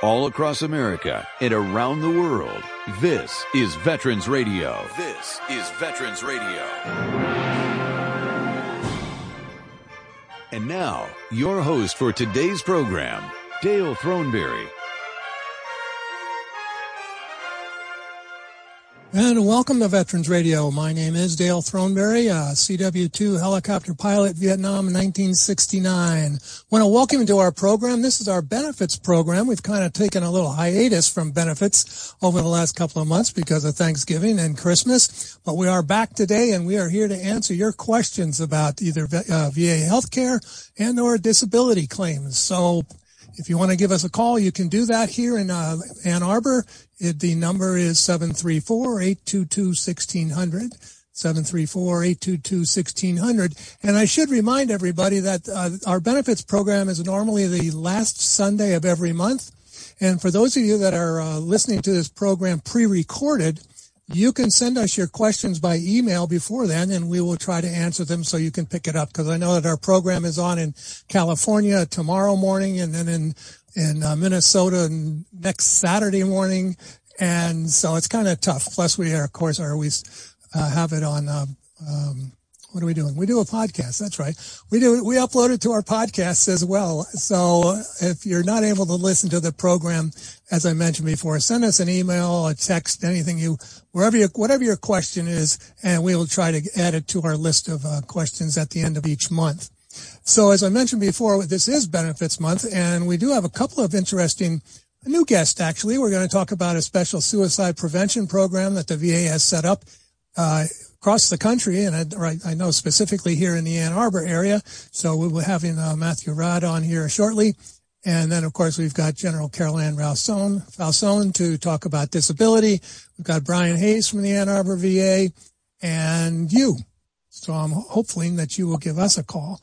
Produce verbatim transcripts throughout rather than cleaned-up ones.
All across America and around the world, this is Veterans Radio. This is Veterans Radio. And now, your host for today's program, Dale Throneberry. And welcome to Veterans Radio. My name is Dale Throneberry, a C W two helicopter pilot, Vietnam, nineteen sixty-nine. Want to welcome you to our program. This is our benefits program. We've kind of taken a little hiatus from benefits over the last couple of months because of Thanksgiving and Christmas. But we are back today, and we are here to answer your questions about either V A healthcare and or disability claims. So if you want to give us a call, you can do that here in uh, Ann Arbor. It, the number is seven three four, eight two two, one six zero zero, seven three four, eight two two, one six zero zero. And I should remind everybody that uh, our benefits program is normally the last Sunday of every month. And for those of you that are uh, listening to this program pre-recorded, you can send us your questions by email before then, and we will try to answer them so you can pick it up, because I know that our program is on in California tomorrow morning, and then in in uh, Minnesota next Saturday morning, and so it's kind of tough. Plus, we are, of course, are we uh, have it on. Um, um, what are we doing? We do a podcast. That's right. We do. We upload it to our podcasts as well. So if you're not able to listen to the program, as I mentioned before, send us an email, a text, anything you, wherever your, whatever your question is, and we will try to add it to our list of uh, questions at the end of each month. So as I mentioned before, this is Benefits Month, and we do have a couple of interesting new guests, actually. We're going to talk about a special suicide prevention program that the V A has set up uh, across the country, and I, I know specifically here in the Ann Arbor area. So we'll be having uh, Matthew Raad on here shortly. And then, of course, we've got General Carol Ann Fausone to talk about disability. We've got Brian Hayes from the Ann Arbor V A, and you. So I'm hoping that you will give us a call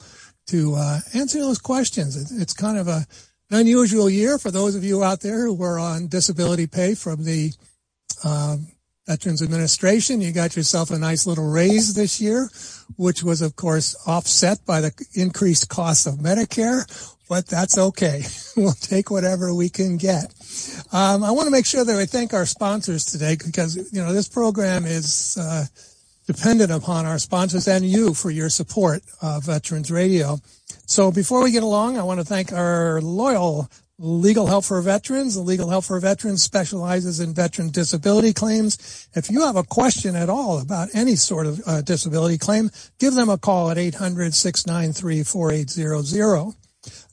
to uh, answer those questions. It's kind of a, an unusual year for those of you out there who were on disability pay from the uh, Veterans Administration. You got yourself a nice little raise this year, which was, of course, offset by the increased cost of Medicare, but that's okay. We'll take whatever we can get. Um, I want to make sure that I thank our sponsors today, because, you know, this program is uh, dependent upon our sponsors and you for your support of Veterans Radio. So before we get along, I want to thank our loyal Legal Help for Veterans. The Legal Help for Veterans specializes in veteran disability claims. If you have a question at all about any sort of uh, disability claim, give them a call at eight hundred, six nine three, four eight zero zero.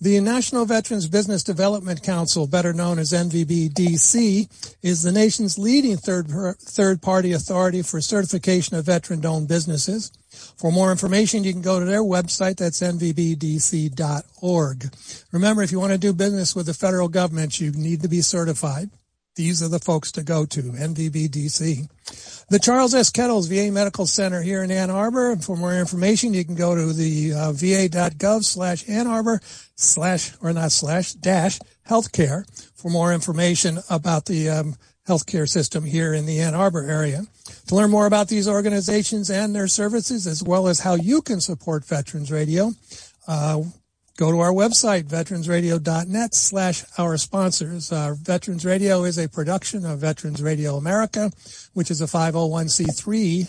The National Veterans Business Development Council, better known as N V B D C, is the nation's leading third, third-party authority for certification of veteran-owned businesses. For more information, you can go to their website. That's N V B D C dot org. Remember, if you want to do business with the federal government, you need to be certified. These are the folks to go to, N V B D C. The Charles S. Kettles V A Medical Center here in Ann Arbor. For more information, you can go to the uh, va.gov slash Ann Arbor slash, or not slash, dash healthcare for more information about the um, healthcare system here in the Ann Arbor area. To learn more about these organizations and their services, as well as how you can support Veterans Radio, uh, go to our website, veterans radio dot net slash our sponsors. Uh, Veterans Radio is a production of Veterans Radio America, which is a five oh one c three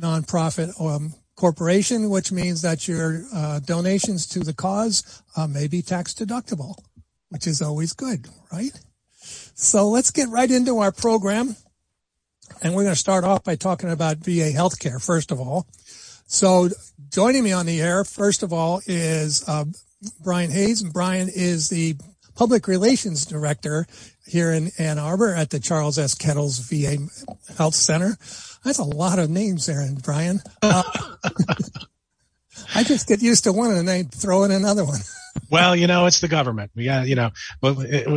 nonprofit um, corporation, which means that your uh, donations to the cause uh, may be tax deductible, which is always good, right? So let's get right into our program. And we're going to start off by talking about V A healthcare, first of all. So joining me on the air, first of all, is uh, Brian Hayes. And Brian is the Public Relations Director here in Ann Arbor at the Charles S. Kettles V A Health Center. That's a lot of names there, and Brian. Uh, I just get used to one and then throw in another one. Well, you know, it's the government. We got, you know, we'll,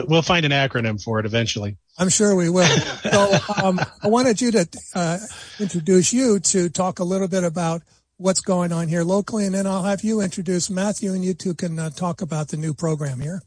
we'll find an acronym for it eventually. I'm sure we will. So um, I wanted you to uh, introduce you to talk a little bit about what's going on here locally, and then I'll have you introduce Matthew, and you two can uh, talk about the new program here.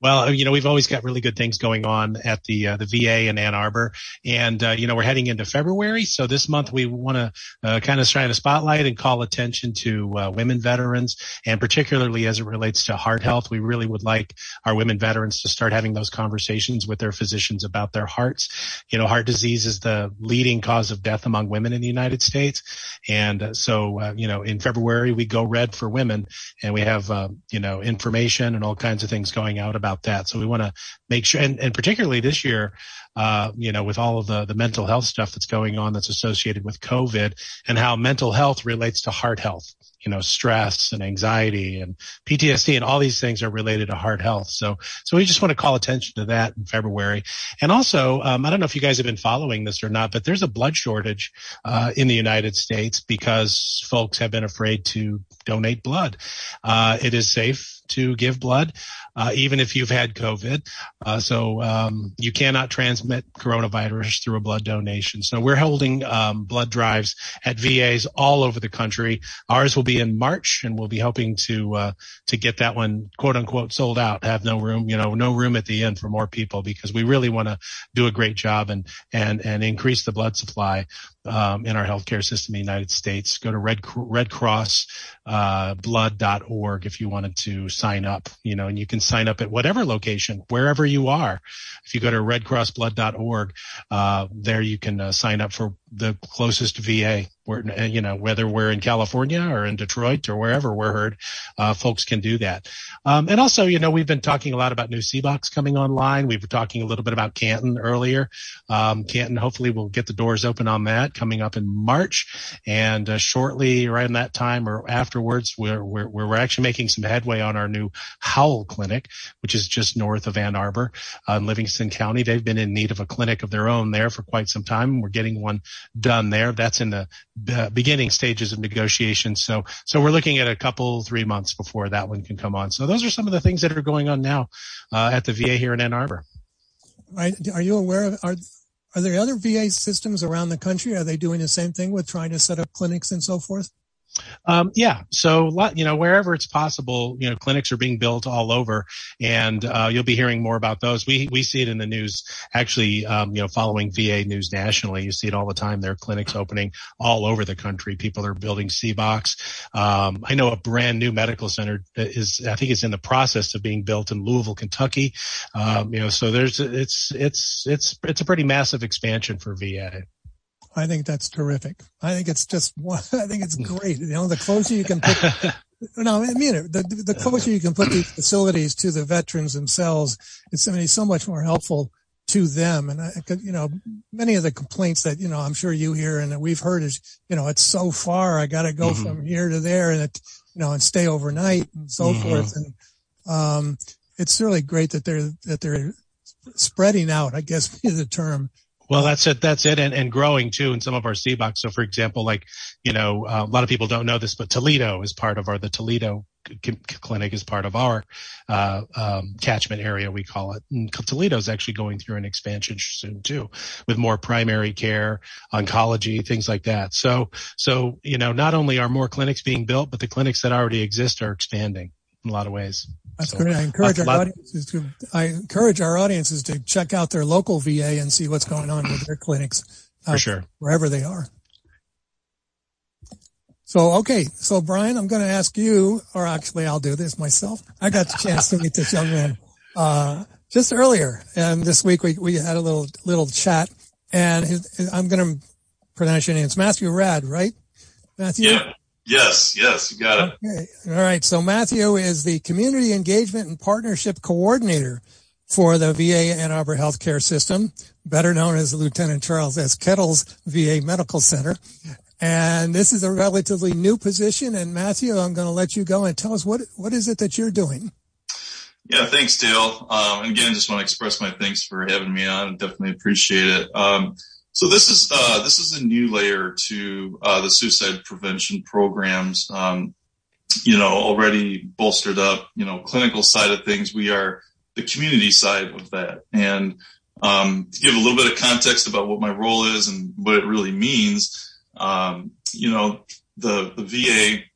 Well, you know, we've always got really good things going on at the uh, the V A in Ann Arbor, and uh, you know, we're heading into February, so this month we want to uh, kind of shine a spotlight and call attention to uh, women veterans, and particularly as it relates to heart health. We really would like our women veterans to start having those conversations with their physicians about their hearts. You know, heart disease is the leading cause of death among women in the United States, and uh, so uh, you know, in February we go red for women, and we have uh, you know, information and all kinds of things going out about that. So we want to make sure, and, and particularly this year, uh, you know, with all of the, the mental health stuff that's going on that's associated with COVID and how mental health relates to heart health. You know, stress and anxiety and P T S D and all these things are related to heart health. So, so we just want to call attention to that in February. And also, um, I don't know if you guys have been following this or not, but there's a blood shortage, uh, in the United States because folks have been afraid to donate blood. Uh, it is safe to give blood, uh, even if you've had COVID. Uh, so, um, you cannot transmit coronavirus through a blood donation. So we're holding, um, blood drives at V As all over the country. Ours will be in March, and we'll be hoping to uh, to get that one "quote unquote" sold out. Have no room, you know, no room at the end for more people, because we really want to do a great job and and and increase the blood supply um, in our healthcare system in the United States. Go to Red Red Cross uh, blood dot org if you wanted to sign up, you know, and you can sign up at whatever location, wherever you are. If you go to red cross blood dot org, uh, there you can uh, sign up for the closest V A. We're, you know, whether we're in California or in Detroit or wherever we're heard, uh, folks can do that. Um, and also, you know, we've been talking a lot about new C box coming online. We were talking a little bit about Canton earlier. Um, Canton, hopefully we'll get the doors open on that coming up in March. And uh, shortly, right in that time or afterwards, we're, we're, we're actually making some headway on our new Howell Clinic, which is just north of Ann Arbor uh, in Livingston County. They've been in need of a clinic of their own there for quite some time. We're getting one done there. That's in the Uh, beginning stages of negotiations. So, so we're looking at a couple, three months before that one can come on. So those are some of the things that are going on now uh, at the V A here in Ann Arbor. Right. Are you aware of, are, are there other V A systems around the country? Are they doing the same thing with trying to set up clinics and so forth? Um, yeah. So, you know, wherever it's possible, you know, clinics are being built all over, and uh, you'll be hearing more about those. We, we see it in the news, actually, um, you know, following V A news nationally. You see it all the time. There are clinics opening all over the country. People are building C box. Um, I know a brand new medical center is, I think it's in the process of being built in Louisville, Kentucky. Um, you know, so there's, it's, it's, it's, it's a pretty massive expansion for V A. I think that's terrific. I think it's just, I think it's great. You know, the closer you can put, no, I mean, the, the closer you can put these facilities to the veterans themselves, it's, I mean, it's so much more helpful to them. And I, you know, many of the complaints that, you know, I'm sure you hear and that we've heard is, you know, it's so far. I got to go mm-hmm. from here to there and, it, you know, and stay overnight and so mm-hmm. forth. And, um, it's really great that they're, that they're spreading out, I guess is the term. Well, that's it. That's it. And, and growing too in some of our C box. So for example, like, you know, uh, a lot of people don't know this, but Toledo is part of our, the Toledo clinic is part of our, uh, um, catchment area, we call it. And Toledo's actually going through an expansion soon too, with more primary care, oncology, things like that. So, so, you know, not only are more clinics being built, but the clinics that already exist are expanding in a lot of ways. That's so, great. I encourage, our audiences to, I encourage our audiences to check out their local V A and see what's going on with their clinics uh, for sure, wherever they are. So, okay. So, Brian, I'm going to ask you, or actually I'll do this myself. I got the chance to meet this young man uh just earlier. And this week we, we had a little little chat. And his, I'm going to pronounce your name. It's Matthew Raad, right? Matthew? Yeah. Yes, yes, you got it. Okay. All right. So Matthew is the Community Engagement and Partnership Coordinator for the V A Ann Arbor Healthcare System, better known as Lieutenant Charles S. Kettles V A Medical Center. And this is a relatively new position. And Matthew, I'm going to let you go and tell us what what is it that you're doing. Yeah, thanks, Dale. Um, and again, just want to express my thanks for having me on. I definitely appreciate it. Um, So this is uh, this is a new layer to uh, the suicide prevention programs. Um, you know, already bolstered up. You know, clinical side of things. We are the community side of that. And um, to give a little bit of context about what my role is and what it really means, um, you know, the the V A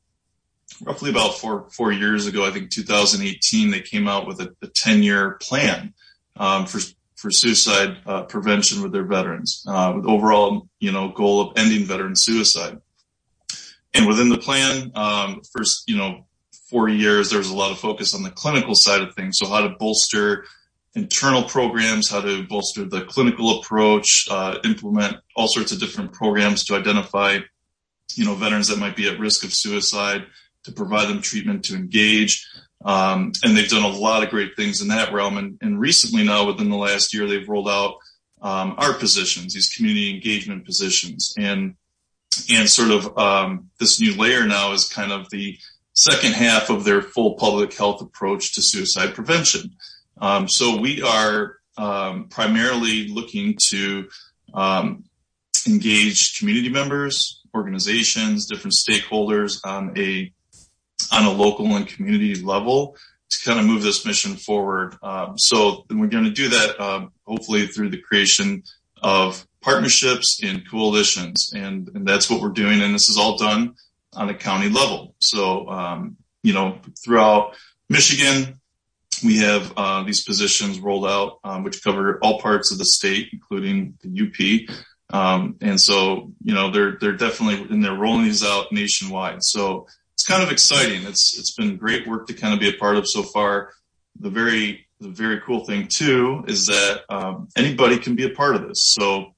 roughly about four four years ago, I think two thousand eighteen, they came out with a ten-year plan um, for for suicide uh, prevention with their veterans, uh, with overall, you know, goal of ending veteran suicide. And within the plan, um, first, you know, four years, there was a lot of focus on the clinical side of things. So how to bolster internal programs, how to bolster the clinical approach, uh, implement all sorts of different programs to identify, you know, veterans that might be at risk of suicide, to provide them treatment, to engage. Um, and they've done a lot of great things in that realm. And, and recently now, within the last year, they've rolled out um, our positions, these community engagement positions. And and sort of um, this new layer now is kind of the second half of their full public health approach to suicide prevention. Um, so we are um, primarily looking to um, engage community members, organizations, different stakeholders on a on a local and community level to kind of move this mission forward. Um, so we're going to do that uh, hopefully through the creation of partnerships and coalitions. And, and that's what we're doing. And this is all done on a county level. So, um, you know, throughout Michigan, we have uh, these positions rolled out, um, which cover all parts of the state, including the U P. Um, and so, you know, they're, they're definitely, and they're rolling these out nationwide. So it's kind of exciting. It's, it's been great work to kind of be a part of so far. The very, the very cool thing too is that, um, anybody can be a part of this. So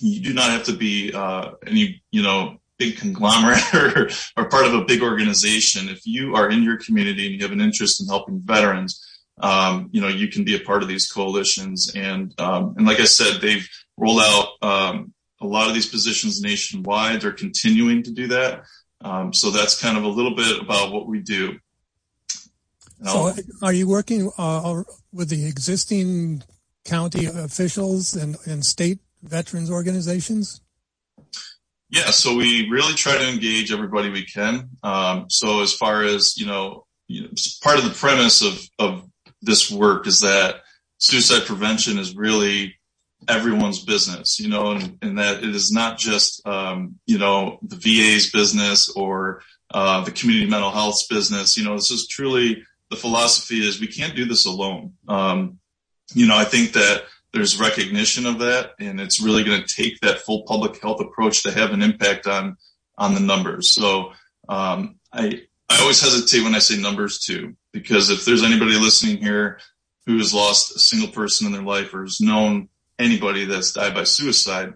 you do not have to be, uh, any, you know, big conglomerate or, or part of a big organization. If you are in your community and you have an interest in helping veterans, um, you know, you can be a part of these coalitions. And, um, and like I said, they've rolled out, um, a lot of these positions nationwide. They're continuing to do that. Um, so that's kind of a little bit about what we do. So are you working uh, with the existing county officials and, and state veterans organizations? Yeah, so we really try to engage everybody we can. Um, so as far as, you know, you know, part of the premise of, of this work is that suicide prevention is really everyone's business, you know, and, and that it is not just, um, you know, the V A's business or uh, the community mental health's business. You know, this is truly, the philosophy is we can't do this alone. Um, you know, I think that there's recognition of that, and it's really going to take that full public health approach to have an impact on, on the numbers. So, um, I, I always hesitate when I say numbers too, because if there's anybody listening here who has lost a single person in their life or has known anybody that's died by suicide,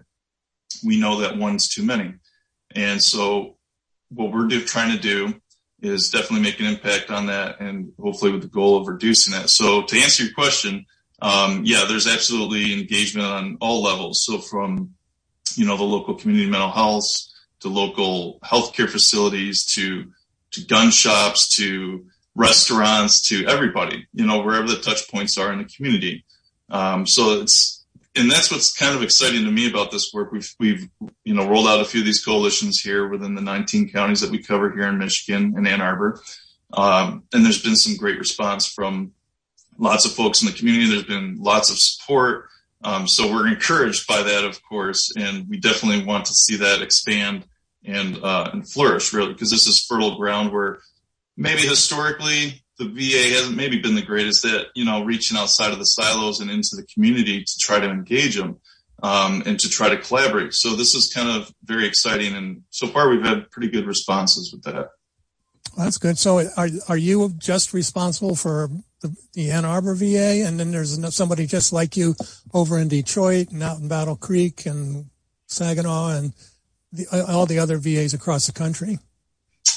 we know that one's too many. And so what we're do, trying to do is definitely make an impact on that, and hopefully with the goal of reducing that. So to answer your question, um, yeah, there's absolutely engagement on all levels. So from, you know, the local community mental health to local healthcare facilities to, to gun shops, to restaurants, to everybody, you know, wherever the touch points are in the community. Um, so it's, and that's what's kind of exciting to me about this work. We've, we've, you know, rolled out a few of these coalitions here within the nineteen counties that we cover here in Michigan and Ann Arbor. Um, and there's been some great response from lots of folks in the community. There's been lots of support. Um, so we're encouraged by that, of course. And we definitely want to see that expand and, uh, and flourish, really, because this is fertile ground where maybe historically, the V A hasn't maybe been the greatest at, you know, reaching outside of the silos and into the community to try to engage them, um, and to try to collaborate. So this is kind of very exciting. And so far we've had pretty good responses with that. Well, that's good. So are are you just responsible for the, the Ann Arbor V A? And then there's somebody just like you over in Detroit and out in Battle Creek and Saginaw and the, all the other V A's across the country.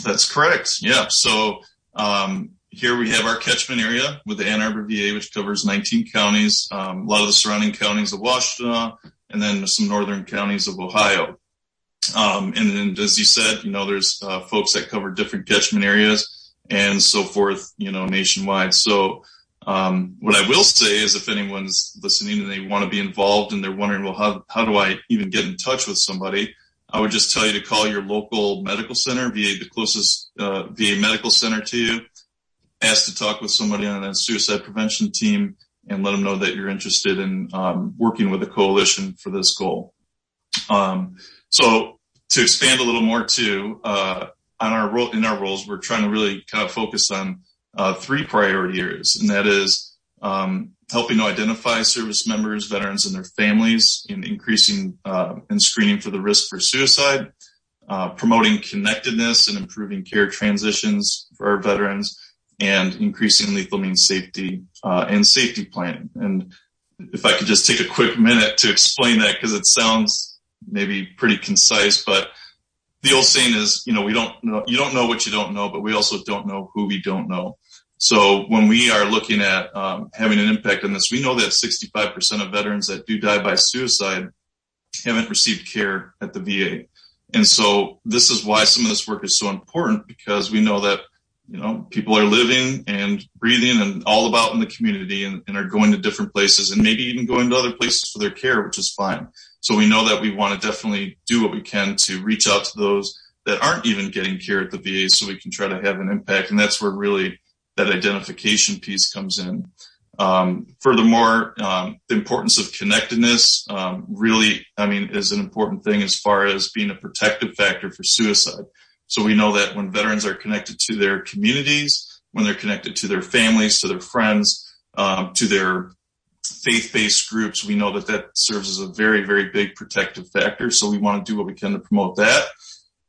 That's correct. Yeah. So, um, here we have our catchment area with the Ann Arbor V A, which covers nineteen counties, um, a lot of the surrounding counties of Washtenaw, and then some northern counties of Ohio. Um, and then, as you said, you know, there's uh, folks that cover different catchment areas and so forth, you know, nationwide. So um, what I will say is if anyone's listening and they want to be involved and they're wondering, well, how, how do I even get in touch with somebody? I would just tell you to call your local medical center, V A, the closest uh, V A medical center to you. Ask to talk with somebody on a suicide prevention team and let them know that you're interested in um, working with a coalition for this goal. Um, so to expand a little more too, uh, on our in our roles, we're trying to really kind of focus on uh, three priority areas, and that is um, helping to identify service members, veterans, and their families, in increasing uh, and screening for the risk for suicide, uh, promoting connectedness and improving care transitions for our veterans, and increasing lethal mean safety uh, and safety planning. And if I could just take a quick minute to explain that, because it sounds maybe pretty concise, but the old saying is, you know, we don't know, you don't know what you don't know, but we also don't know who we don't know. So when we are looking at um, having an impact on this, we know that sixty-five percent of veterans that do die by suicide haven't received care at the V A. And so this is why some of this work is so important, because we know that, you know, people are living and breathing and all about in the community, and, and are going to different places and maybe even going to other places for their care, which is fine. So we know that we want to definitely do what we can to reach out to those that aren't even getting care at the V A, so we can try to have an impact. And that's where really that identification piece comes in. Um, furthermore, um, the importance of connectedness um, really, I mean, is an important thing as far as being a protective factor for suicide. So we know that when veterans are connected to their communities, when they're connected to their families, to their friends, um, to their faith-based groups, we know that that serves as a very, very big protective factor. So we want to do what we can to promote that.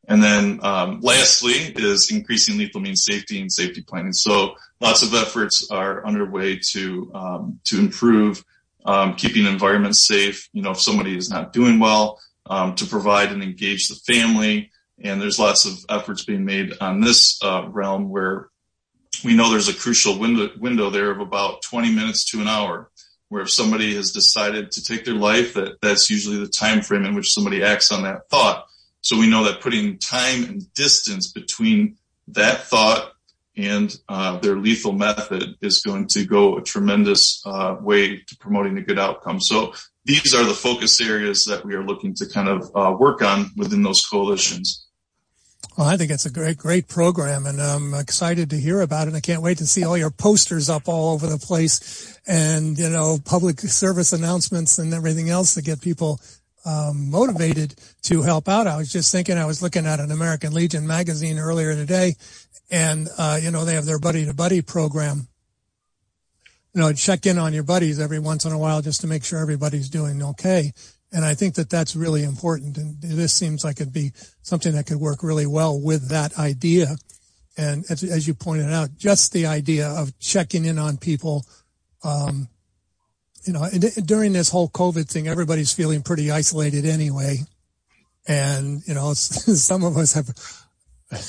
And then um, lastly is increasing lethal mean safety and safety planning. So lots of efforts are underway to um, to improve um, keeping environments safe. You know, if somebody is not doing well, um, to provide and engage the family. And there's lots of efforts being made on this uh, realm, where we know there's a crucial window, window there of about twenty minutes to an hour, where if somebody has decided to take their life, that that's usually the time frame in which somebody acts on that thought. So we know that putting time and distance between that thought and uh, their lethal method is going to go a tremendous uh, way to promoting a good outcome. So these are the focus areas that we are looking to kind of uh, work on within those coalitions. Well, I think it's a great, great program, and I'm excited to hear about it. I can't wait to see all your posters up all over the place, and, you know, public service announcements and everything else to get people um, motivated to help out. I was just thinking, I was looking at an American Legion magazine earlier today, and, uh, you know, they have their buddy-to-buddy program. You know, check in on your buddies every once in a while just to make sure everybody's doing okay. And I think that that's really important. And this seems like it'd be something that could work really well with that idea. And as, as you pointed out, just the idea of checking in on people, um, you know, and, and during this whole COVID thing, everybody's feeling pretty isolated anyway. And, you know, some of us have,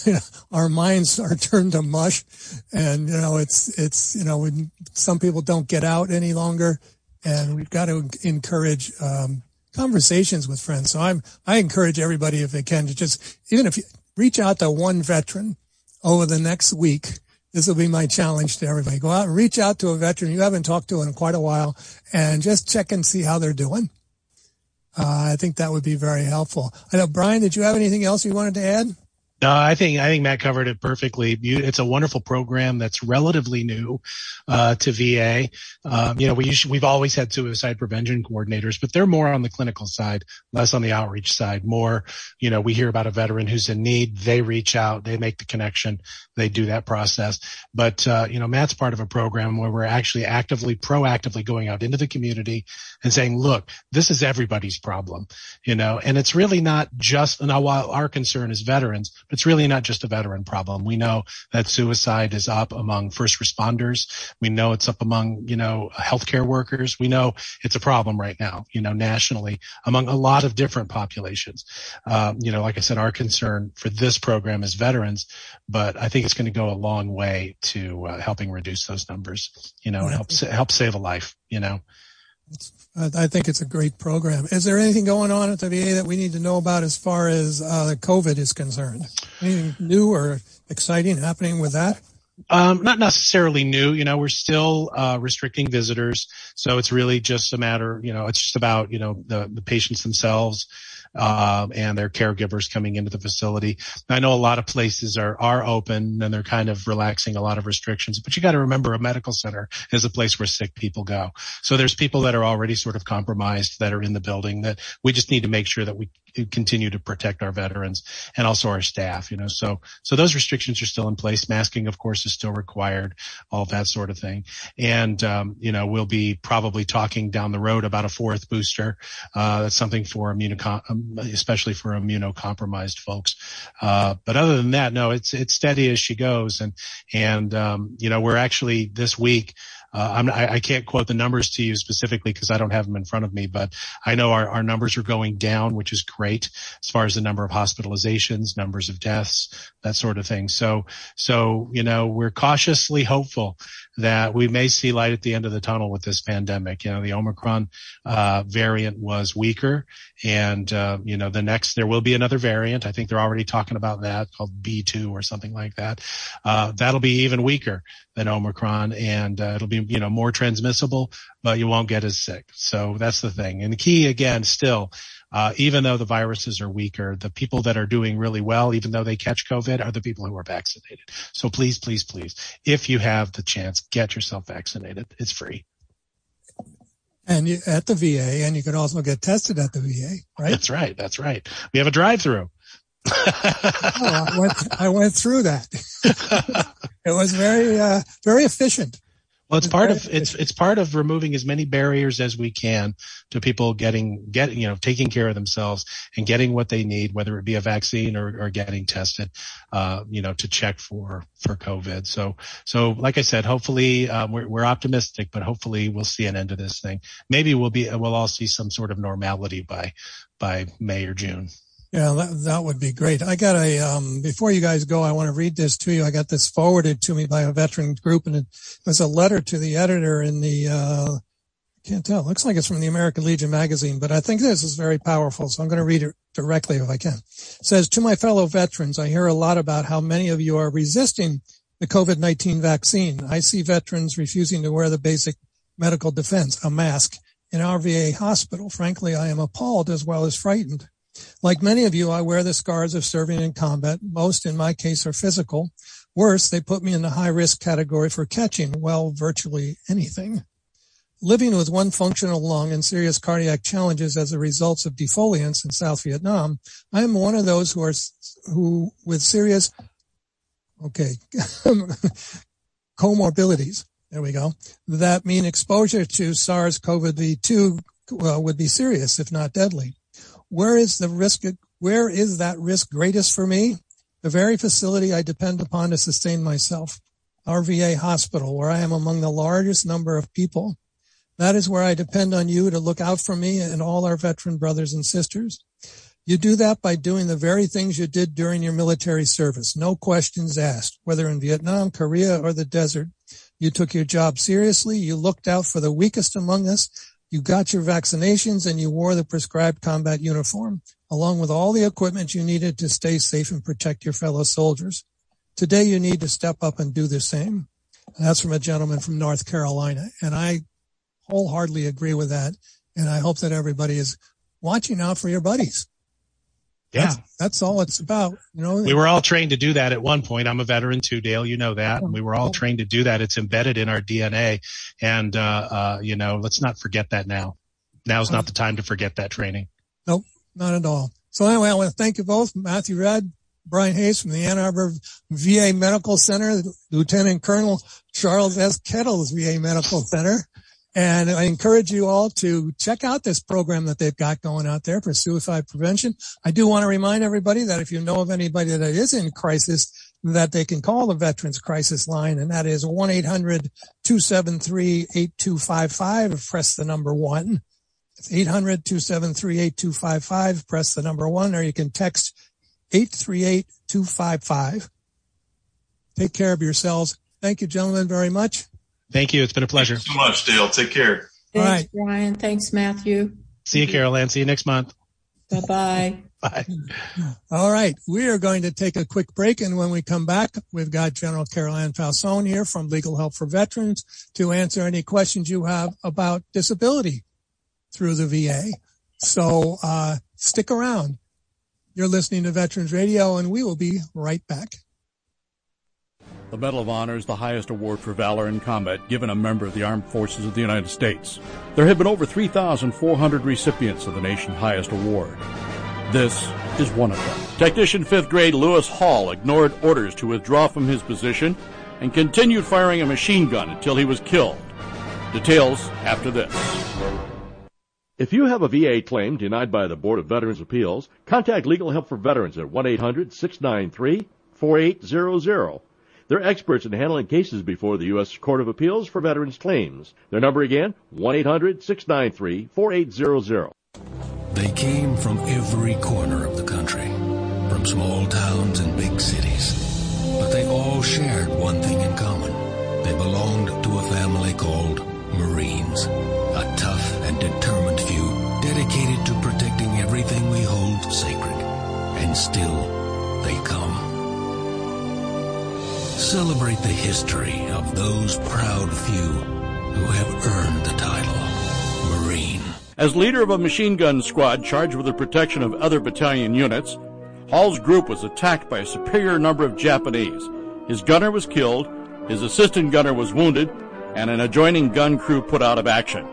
you know, our minds are turned to mush. And, you know, it's, it's, you know, when some people don't get out any longer, and we've got to encourage, um, conversations with friends. So I'm, I encourage everybody, if they can, to just, even if you reach out to one veteran over the next week, this will be my challenge to everybody. Go out and reach out to a veteran you haven't talked to in quite a while, and just check and see how they're doing. Uh, I think that would be very helpful. I know, Brian, did you have anything else you wanted to add? No, I think, I think Matt covered it perfectly. It's a wonderful program that's relatively new, uh, to V A. Um, you know, we usually, we've always had suicide prevention coordinators, but they're more on the clinical side, less on the outreach side. More, you know, we hear about a veteran who's in need. They reach out. They make the connection. They do that process. But, uh, you know, Matt's part of a program where we're actually actively, proactively going out into the community and saying, look, this is everybody's problem, you know, and it's really not just, now while our concern is veterans, it's really not just a veteran problem. We know that suicide is up among first responders. We know it's up among, you know, healthcare workers. We know it's a problem right now, you know, nationally among a lot of different populations. Um, you know, like I said, our concern for this program is veterans, but I think it's going to go a long way to uh, helping reduce those numbers, you know, and help, help save a life, you know. It's, I think it's a great program. Is there anything going on at the V A that we need to know about as far as uh, COVID is concerned? Anything new or exciting happening with that? Um, not necessarily new. You know, we're still, uh, restricting visitors. So it's really just a matter, you know, it's just about, you know, the, the patients themselves, um, and their caregivers coming into the facility. I know a lot of places are, are open, and they're kind of relaxing a lot of restrictions, but you got to remember a medical center is a place where sick people go. So there's people that are already sort of compromised that are in the building that we just need to make sure that we continue to protect our veterans and also our staff, you know. So, so those restrictions are still in place. Masking, of course, is still required, all that sort of thing. And, um, you know, we'll be probably talking down the road about a fourth booster. Uh, that's something for immunocom, especially for immunocompromised folks. Uh, but other than that, no, it's, it's steady as she goes. And, and, um, you know, we're actually this week, Uh, I'm, I, I can't quote the numbers to you specifically because I don't have them in front of me, but I know our, our numbers are going down, which is great as far as the number of hospitalizations, numbers of deaths, that sort of thing. So, so, you know, we're cautiously hopeful that we may see light at the end of the tunnel with this pandemic. You know, the Omicron, uh, variant was weaker and, uh, you know, the next, there will be another variant. I think they're already talking about that called B two or something like that. Uh, that'll be even weaker than Omicron and, uh, it'll be, you know, more transmissible, but you won't get as sick. So that's the thing. And the key again, still, uh, even though the viruses are weaker, the people that are doing really well, even though they catch COVID, are the people who are vaccinated. So please, please, please, if you have the chance, get yourself vaccinated. It's free. And you, at the V A, and you can also get tested at the V A, right? That's right. That's right. We have a drive-through. oh, I went, I went through that. It was very, uh, very efficient. Well, it's part of, it's, it's part of removing as many barriers as we can to people getting, getting, you know, taking care of themselves and getting what they need, whether it be a vaccine or, or getting tested, uh, you know, to check for, for COVID. So, so like I said, hopefully, um, we're, we're optimistic, but hopefully we'll see an end to this thing. Maybe we'll be, we'll all see some sort of normality by, by May or June. Yeah, that, that would be great. I got a, um, before you guys go, I want to read this to you. I got this forwarded to me by a veteran group, and it was a letter to the editor in the, uh, I can't tell. It looks like it's from the American Legion magazine, but I think this is very powerful, so I'm going to read it directly if I can. It says, to my fellow veterans, I hear a lot about how many of you are resisting the COVID nineteen vaccine. I see veterans refusing to wear the basic medical defense, a mask, in our V A hospital. Frankly, I am appalled as well as frightened. Like many of you, I wear the scars of serving in combat. Most, in my case, are physical. Worse, they put me in the high-risk category for catching, well, virtually anything. Living with one functional lung and serious cardiac challenges as a result of defoliants in South Vietnam, I am one of those who are who with serious okay comorbidities. There we go. That mean exposure to SARS-C o V two uh, would be serious, if not deadly. Where is the risk, where is that risk greatest for me? The very facility I depend upon to sustain myself, our V A hospital, where I am among the largest number of people. That is where I depend on you to look out for me and all our veteran brothers and sisters. You do that by doing the very things you did during your military service. No questions asked, whether in Vietnam, Korea, or the desert. You took your job seriously. You looked out for the weakest among us. You got your vaccinations and you wore the prescribed combat uniform, along with all the equipment you needed to stay safe and protect your fellow soldiers. Today, you need to step up and do the same. And that's from a gentleman from North Carolina. And I wholeheartedly agree with that. And I hope that everybody is watching out for your buddies. Yeah, that's, that's all it's about. You know, we were all trained to do that at one point. I'm a veteran too, Dale. You know that. And we were all trained to do that. It's embedded in our D N A. And, uh, uh, you know, let's not forget that now. Now's not the time to forget that training. Nope, not at all. So anyway, I want to thank you both. Matthew Raad, Brian Hayes from the Ann Arbor V A Medical Center, Lieutenant Colonel Charles S. Kettles V A Medical Center. And I encourage you all to check out this program that they've got going out there for suicide prevention. I do want to remind everybody that if you know of anybody that is in crisis, that they can call the Veterans Crisis Line, and that is one eight hundred two seven three eight two five five, press the number one. It's eight hundred two seven three eight two five five, press the number one, or you can text eight three eight two five five. Take care of yourselves. Thank you, gentlemen, very much. Thank you. It's been a pleasure. Thanks so much, Dale. Take care. Thanks, right. Brian. Thanks, Matthew. See you, Carol Ann. See you next month. Bye-bye. Bye. All right. We are going to take a quick break, and when we come back, we've got General Carol Ann Fausone here from Legal Help for Veterans to answer any questions you have about disability through the V A. So uh stick around. You're listening to Veterans Radio, and we will be right back. The Medal of Honor is the highest award for valor in combat given a member of the Armed Forces of the United States. There have been over three thousand four hundred recipients of the nation's highest award. This is one of them. Technician fifth grade Lewis Hall ignored orders to withdraw from his position and continued firing a machine gun until he was killed. Details after this. If you have a V A claim denied by the Board of Veterans' Appeals, contact Legal Help for Veterans at one eight hundred, six nine three, four eight zero zero. They're experts in handling cases before the U S Court of Appeals for Veterans Claims. Their number again, one eight hundred, six nine three, four eight zero zero. They came from every corner of the country, from small towns and big cities. But they all shared one thing in common. They belonged to a family called Marines, a tough and determined few dedicated to protecting everything we hold sacred. And still, they come. Celebrate the history of those proud few who have earned the title Marine. As leader of a machine gun squad charged with the protection of other battalion units, Hall's group was attacked by a superior number of Japanese. His gunner was killed, his assistant gunner was wounded, and an adjoining gun crew put out of action.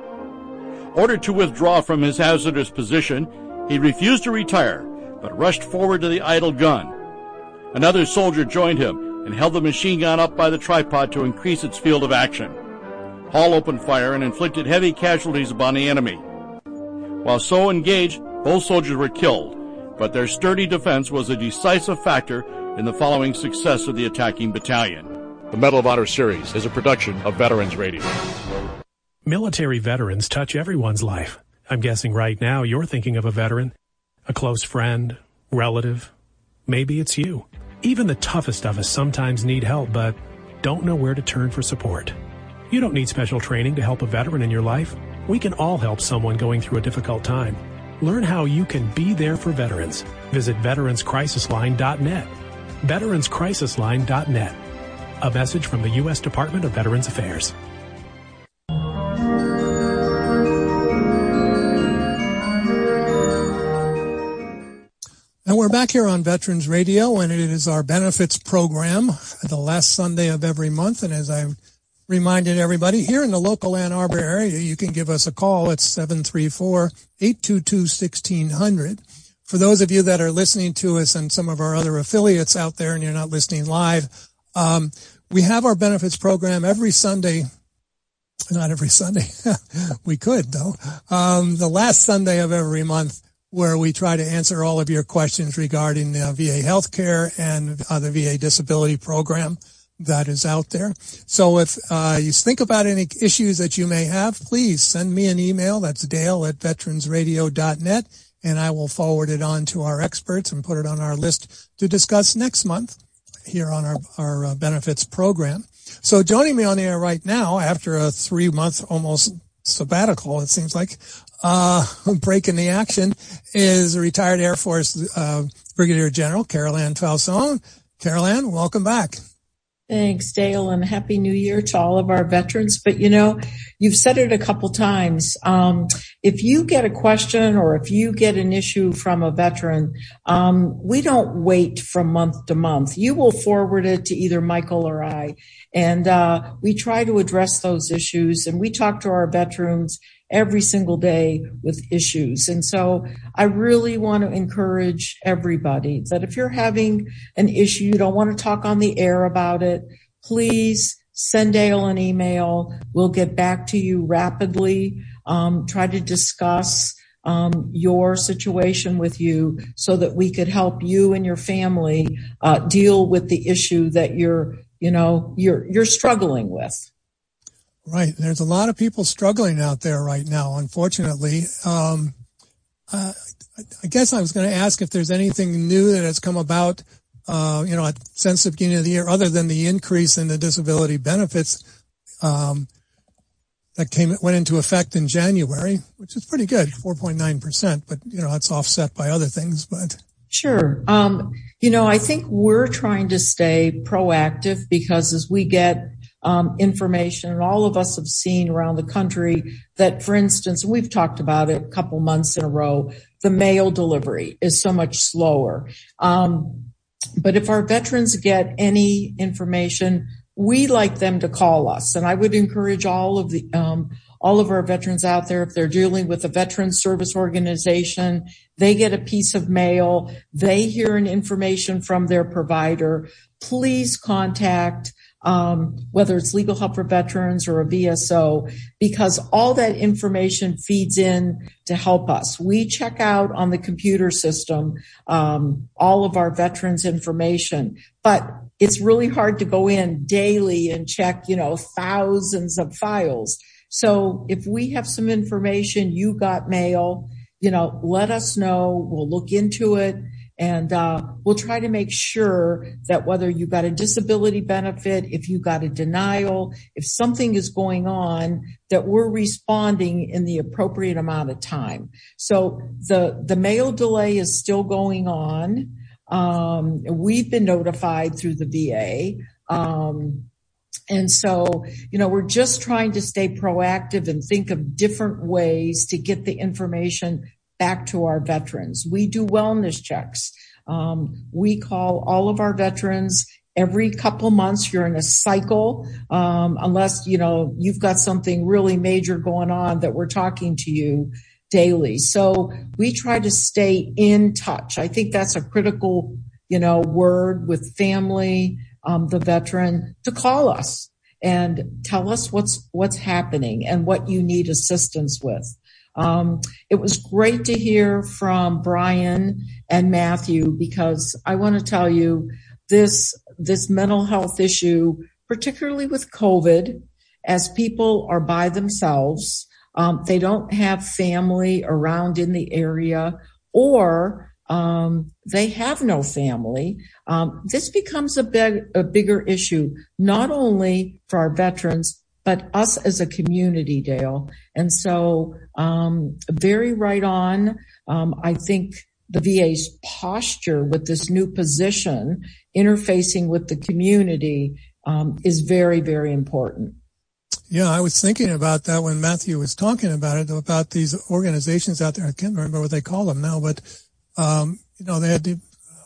Ordered to withdraw from his hazardous position, he refused to retire, but rushed forward to the idle gun. Another soldier joined him and held the machine gun up by the tripod to increase its field of action. Hall opened fire and inflicted heavy casualties upon the enemy. While so engaged, both soldiers were killed, but their sturdy defense was a decisive factor in the following success of the attacking battalion. The Medal of Honor series is a production of Veterans Radio. Military veterans touch everyone's life. I'm guessing right now you're thinking of a veteran, a close friend, relative. Maybe it's you. Even the toughest of us sometimes need help, but don't know where to turn for support. You don't need special training to help a veteran in your life. We can all help someone going through a difficult time. Learn how you can be there for veterans. Visit Veterans Crisis Line dot net. Veterans Crisis Line dot net. A message from the U S Department of Veterans Affairs. And we're back here on Veterans Radio, and it is our benefits program, the last Sunday of every month. And as I reminded everybody, here in the local Ann Arbor area, you can give us a call at seven three four, eight two two, one six zero zero. For those of you that are listening to us and some of our other affiliates out there and you're not listening live, um, we have our benefits program every Sunday. Not every Sunday. We could, though. Um, the last Sunday of every month, where we try to answer all of your questions regarding uh, V A healthcare and uh, the V A disability program that is out there. So if uh, you think about any issues that you may have, please send me an email. That's Dale at veterans radio dot net, and I will forward it on to our experts and put it on our list to discuss next month here on our, our uh, benefits program. So joining me on the air right now after a three-month almost sabbatical, it seems like, Uh, breaking the action is retired Air Force uh, Brigadier General Carol Ann Fausone. Carol Ann, welcome back. Thanks, Dale, and Happy New Year to all of our veterans. But, you know, you've said it a couple times. Um, if you get a question or if you get an issue from a veteran, um, we don't wait from month to month. You will forward it to either Michael or I, and uh, we try to address those issues, and we talk to our veterans every single day with issues. And so I really want to encourage everybody that if you're having an issue, you don't want to talk on the air about it, please send Dale an email. We'll get back to you rapidly, um, try to discuss um, your situation with you so that we could help you and your family uh, deal with the issue that you're, you know, you're, you're struggling with. Right. There's a lot of people struggling out there right now, unfortunately. Um, uh, I guess I was going to ask if there's anything new that has come about, uh, you know, since the beginning of the year, other than the increase in the disability benefits um, that came went into effect in January, which is pretty good, four point nine percent. But, you know, it's offset by other things. But sure. Um, you know, I think we're trying to stay proactive because as we get Um, information, and all of us have seen around the country that, for instance, we've talked about it a couple months in a row, the mail delivery is so much slower. Um, but if our veterans get any information, we like them to call us. And I would encourage all of the um, all of our veterans out there, if they're dealing with a veteran service organization, they get a piece of mail, they hear an information from their provider, please contact Um, whether it's Legal Help for Veterans or a V S O, because all that information feeds in to help us. We check out on the computer system um, all of our veterans' information, but it's really hard to go in daily and check, you know, thousands of files. So if we have some information, you got mail, you know, let us know. We'll look into it. And uh we'll try to make sure that whether you got a disability benefit, if you got a denial, if something is going on, that we're responding in the appropriate amount of time. So the the mail delay is still going on. Um we've been notified through the V A. Um and so, you know, we're just trying to stay proactive and think of different ways to get the information back to our veterans. We do wellness checks. Um, we call all of our veterans every couple months. You're in a cycle, um, unless, you know, you've got something really major going on that we're talking to you daily. So we try to stay in touch. I think that's a critical, you know, word with family, um, the veteran, to call us and tell us what's, what's happening and what you need assistance with. Um, it was great to hear from Brian and Matthew, because I want to tell you this, this mental health issue, particularly with COVID, as people are by themselves, um, they don't have family around in the area, or, um, they have no family. Um, this becomes a big, a bigger issue, not only for our veterans, but us as a community, Dale. And so, um, very right on. Um, I think the V A's posture with this new position, interfacing with the community, um, is very, very important. Yeah, I was thinking about that when Matthew was talking about it, about these organizations out there. I can't remember what they call them now, but, um, you know, they had to,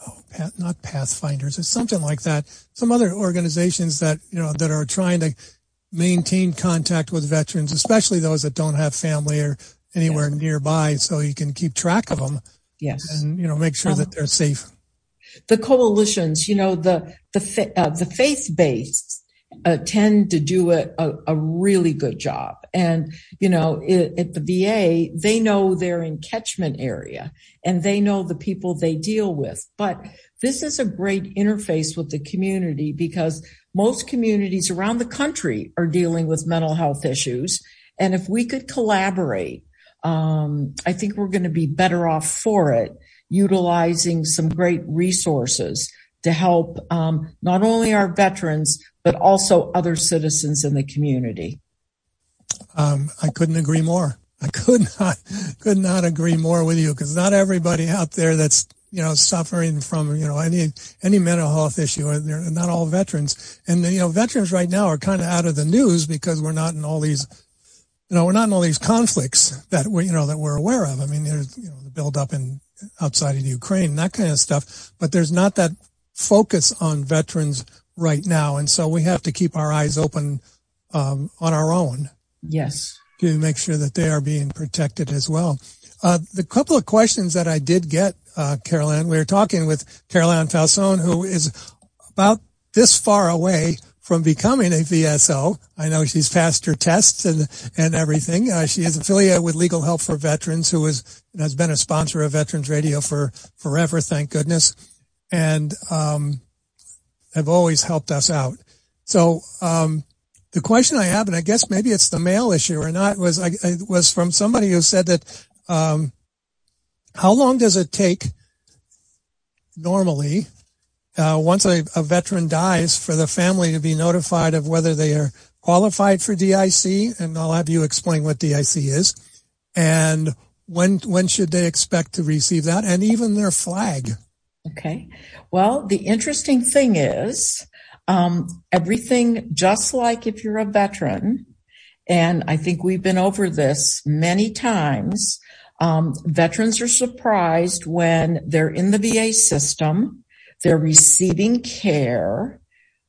oh, path, not Pathfinders, or something like that. Some other organizations that, you know, that are trying to maintain contact with veterans, especially those that don't have family or anywhere yeah. nearby, so you can keep track of them. Yes, and you know, make sure um, that they're safe. The coalitions, you know, the the uh, the faith-based uh, tend to do a, a, a really good job, and you know, it, at the V A, they know their catchment area and they know the people they deal with. But this is a great interface with the community, because most communities around the country are dealing with mental health issues. And if we could collaborate, um, I think we're going to be better off for it, utilizing some great resources to help um, not only our veterans, but also other citizens in the community. Um, I couldn't agree more. I could not, could not agree more with you, because not everybody out there that's, you know, suffering from, you know, any, any mental health issue. They're not all veterans. And, you know, veterans right now are kind of out of the news, because we're not in all these, you know, we're not in all these conflicts that we, you know, that we're aware of. I mean, there's, you know, the buildup in outside of Ukraine, that kind of stuff, but there's not that focus on veterans right now. And so we have to keep our eyes open, um, on our own. Yes. To make sure that they are being protected as well. Uh, the couple of questions that I did get, uh, Carol Ann, we were talking with Carol Ann Fausone, who is about this far away from becoming a V S O. I know she's passed her tests and, and everything. Uh, she is affiliated with Legal Help for Veterans, who is, has been a sponsor of Veterans Radio for forever, thank goodness, and, um, have always helped us out. So, um, the question I have, and I guess maybe it's the mail issue or not, was, I, it was from somebody who said that, Um, how long does it take normally, uh, once a, a veteran dies, for the family to be notified of whether they are qualified for D I C? And I'll have you explain what D I C is, and when, when should they expect to receive that, and even their flag? Okay. Well, the interesting thing is, um, everything, just like if you're a veteran, and I think we've been over this many times, Um, veterans are surprised when they're in the V A system, they're receiving care,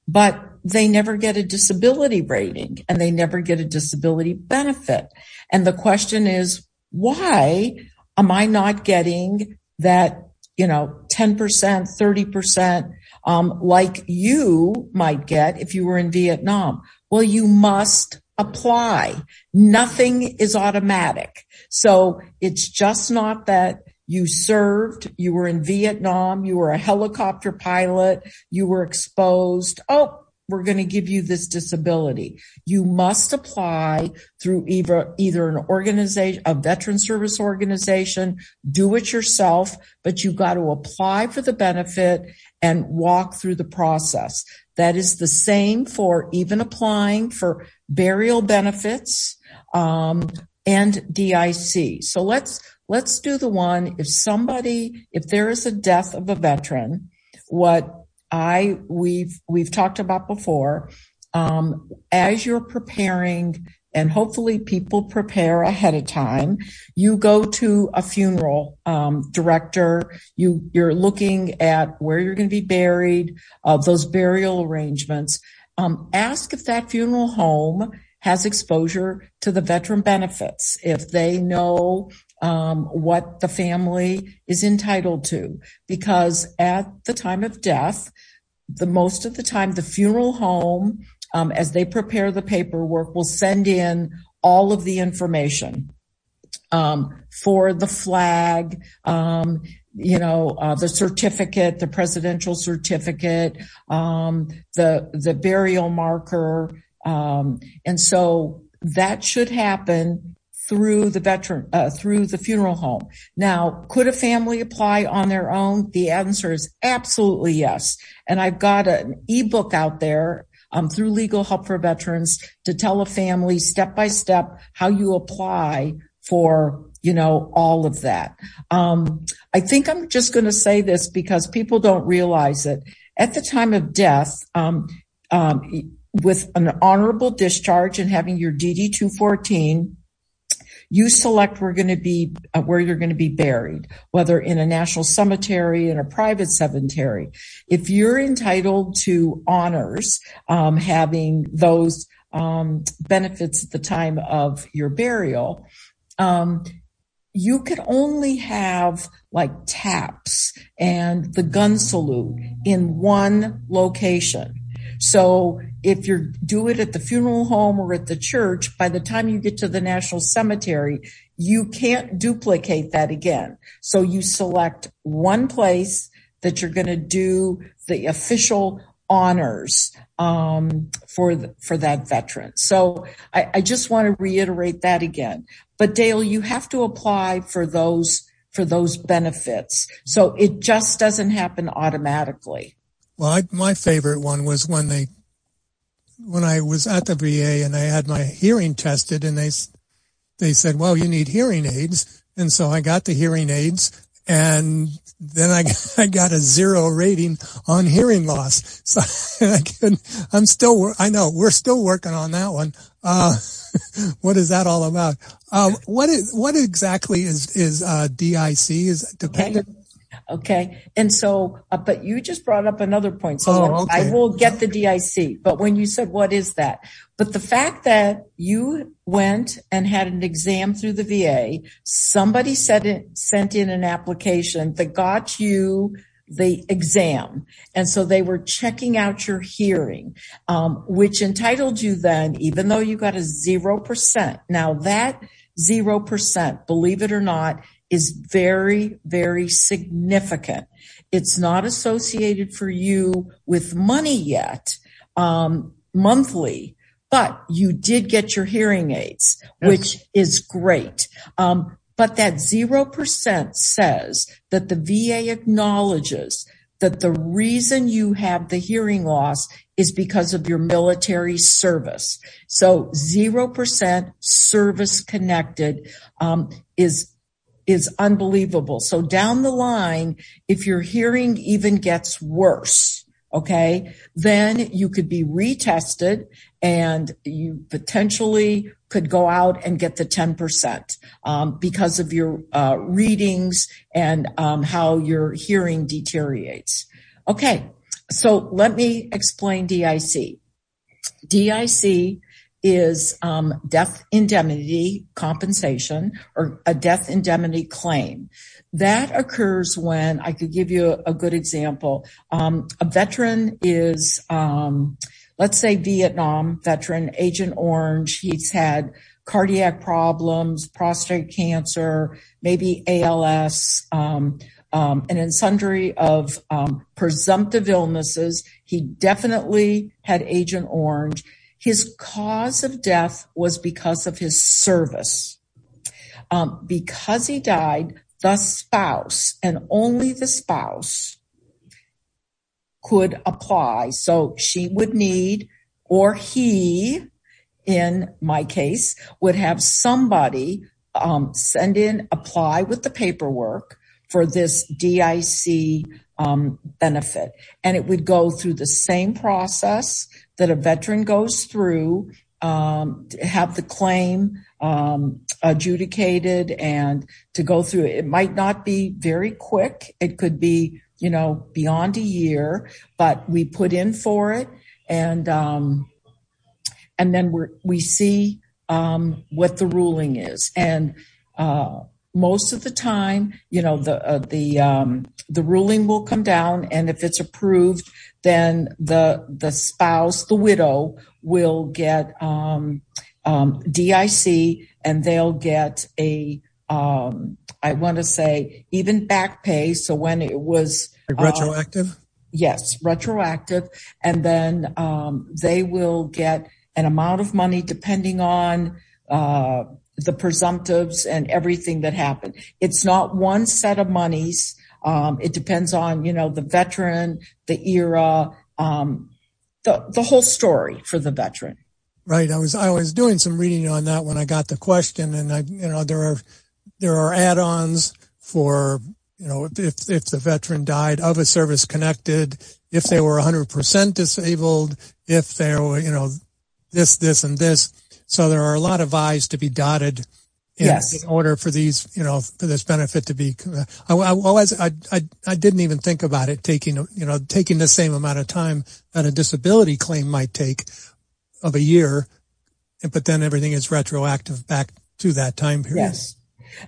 but they never get a disability rating and they never get a disability benefit. And the question is, why am I not getting that, you know, ten percent, thirty percent, um, like you might get if you were in Vietnam? Well, you must apply. Nothing is automatic. So it's just not that you served, you were in Vietnam, you were a helicopter pilot, you were exposed. Oh, we're going to give you this disability. You must apply through either, either an organization, a veteran service organization, do it yourself, but you got to apply for the benefit and walk through the process. That is the same for even applying for burial benefits, um, and D I C. So let's, let's do the one. If somebody, if there is a death of a veteran, what I, we've, we've talked about before, um, as you're preparing, and hopefully people prepare ahead of time, you go to a funeral, um, director, you, you're looking at where you're going to be buried, uh, those burial arrangements. Um, ask if that funeral home has exposure to the veteran benefits, if they know Um, what the family is entitled to, because at the time of death, the most of the time, the funeral home, um, as they prepare the paperwork, will send in all of the information, um, for the flag, um, you know, uh, the certificate, the presidential certificate, um, the, the burial marker. Um, and so that should happen through the veteran, uh, through the funeral home. Now, could a family apply on their own? The answer is absolutely yes. And I've got an ebook out there, um, through Legal Help for Veterans to tell a family step by step how you apply for, you know, all of that. Um, I think I'm just going to say this because people don't realize it. At the time of death, um, um, with an honorable discharge and having your D D two fourteen, you select where, going to be, uh, where you're going to be buried, whether in a national cemetery, in a private cemetery. If you're entitled to honors, um, having those um, benefits at the time of your burial, um, you can only have like taps and the gun salute in one location. So if you do it at the funeral home or at the church, by the time you get to the national cemetery, you can't duplicate that again. So you select one place that you're going to do the official honors, um, for, the, for that veteran. So I, I just want to reiterate that again. But Dale, you have to apply for those, for those benefits. So it just doesn't happen automatically. Well, I, my favorite one was when they, when I was at the V A and I had my hearing tested, and they, they said, well, you need hearing aids. And so I got the hearing aids, and then I, I got a zero rating on hearing loss. So I couldn't, I'm still, I know we're still working on that one. Uh, what is that all about? Um, what is, what exactly is, is, uh, D I C is dependent? Okay. Okay. And so, uh, but you just brought up another point. So oh, okay. I will get the D I C. But when you said, what is that? But the fact that you went and had an exam through the V A, somebody said it, sent in an application that got you the exam. And so they were checking out your hearing, um, which entitled you then, even though you got a zero percent. Now that zero percent, believe it or not, is very, very significant. It's not associated for you with money yet, um, monthly, but you did get your hearing aids, yes, which is great. Um, but that zero percent says that the V A acknowledges that the reason you have the hearing loss is because of your military service. So zero percent service connected, um, is is unbelievable. So down the line, if your hearing even gets worse, okay, then you could be retested and you potentially could go out and get the ten percent, um, because of your, uh, readings and, um, how your hearing deteriorates. Okay. So let me explain D I C. D I C is um, death indemnity compensation or a death indemnity claim. That occurs when, I could give you a, a good example, um, a veteran is, um, let's say Vietnam veteran, Agent Orange, he's had cardiac problems, prostate cancer, maybe A L S, um, um, and in sundry of um, presumptive illnesses. He definitely had Agent Orange. His cause of death was because of his service. Um, because he died, the spouse, and only the spouse, could apply. So she would need, or he, in my case, would have somebody um, send in, apply with the paperwork for this D I C um, benefit. And it would go through the same process that a veteran goes through, um, to have the claim um, adjudicated and to go through. It might not be very quick. It could be, you know, beyond a year, but we put in for it, and um, and then we we see um, what the ruling is. And uh, most of the time, you know, the uh, the um, the ruling will come down, and if it's approved, then the the spouse, the widow, will get um, um, D I C, and they'll get a, um, I want to say, even back pay. So when it was retroactive? Uh, yes, retroactive. And then um, they will get an amount of money depending on uh, the presumptives and everything that happened. It's not one set of monies. Um, it depends on, you know, the veteran, the era, um, the the whole story for the veteran. Right. I was I was doing some reading on that when I got the question, and I, you know, there are there are add-ons for, you know, if if the veteran died of a service connected, if they were one hundred percent disabled, if they were, you know, this this and this. So there are a lot of I's to be dotted. In, yes. in order for these, you know, for this benefit to be, I, I always, I, I, I didn't even think about it taking, you know, taking the same amount of time that a disability claim might take of a year, but then everything is retroactive back to that time period. Yes.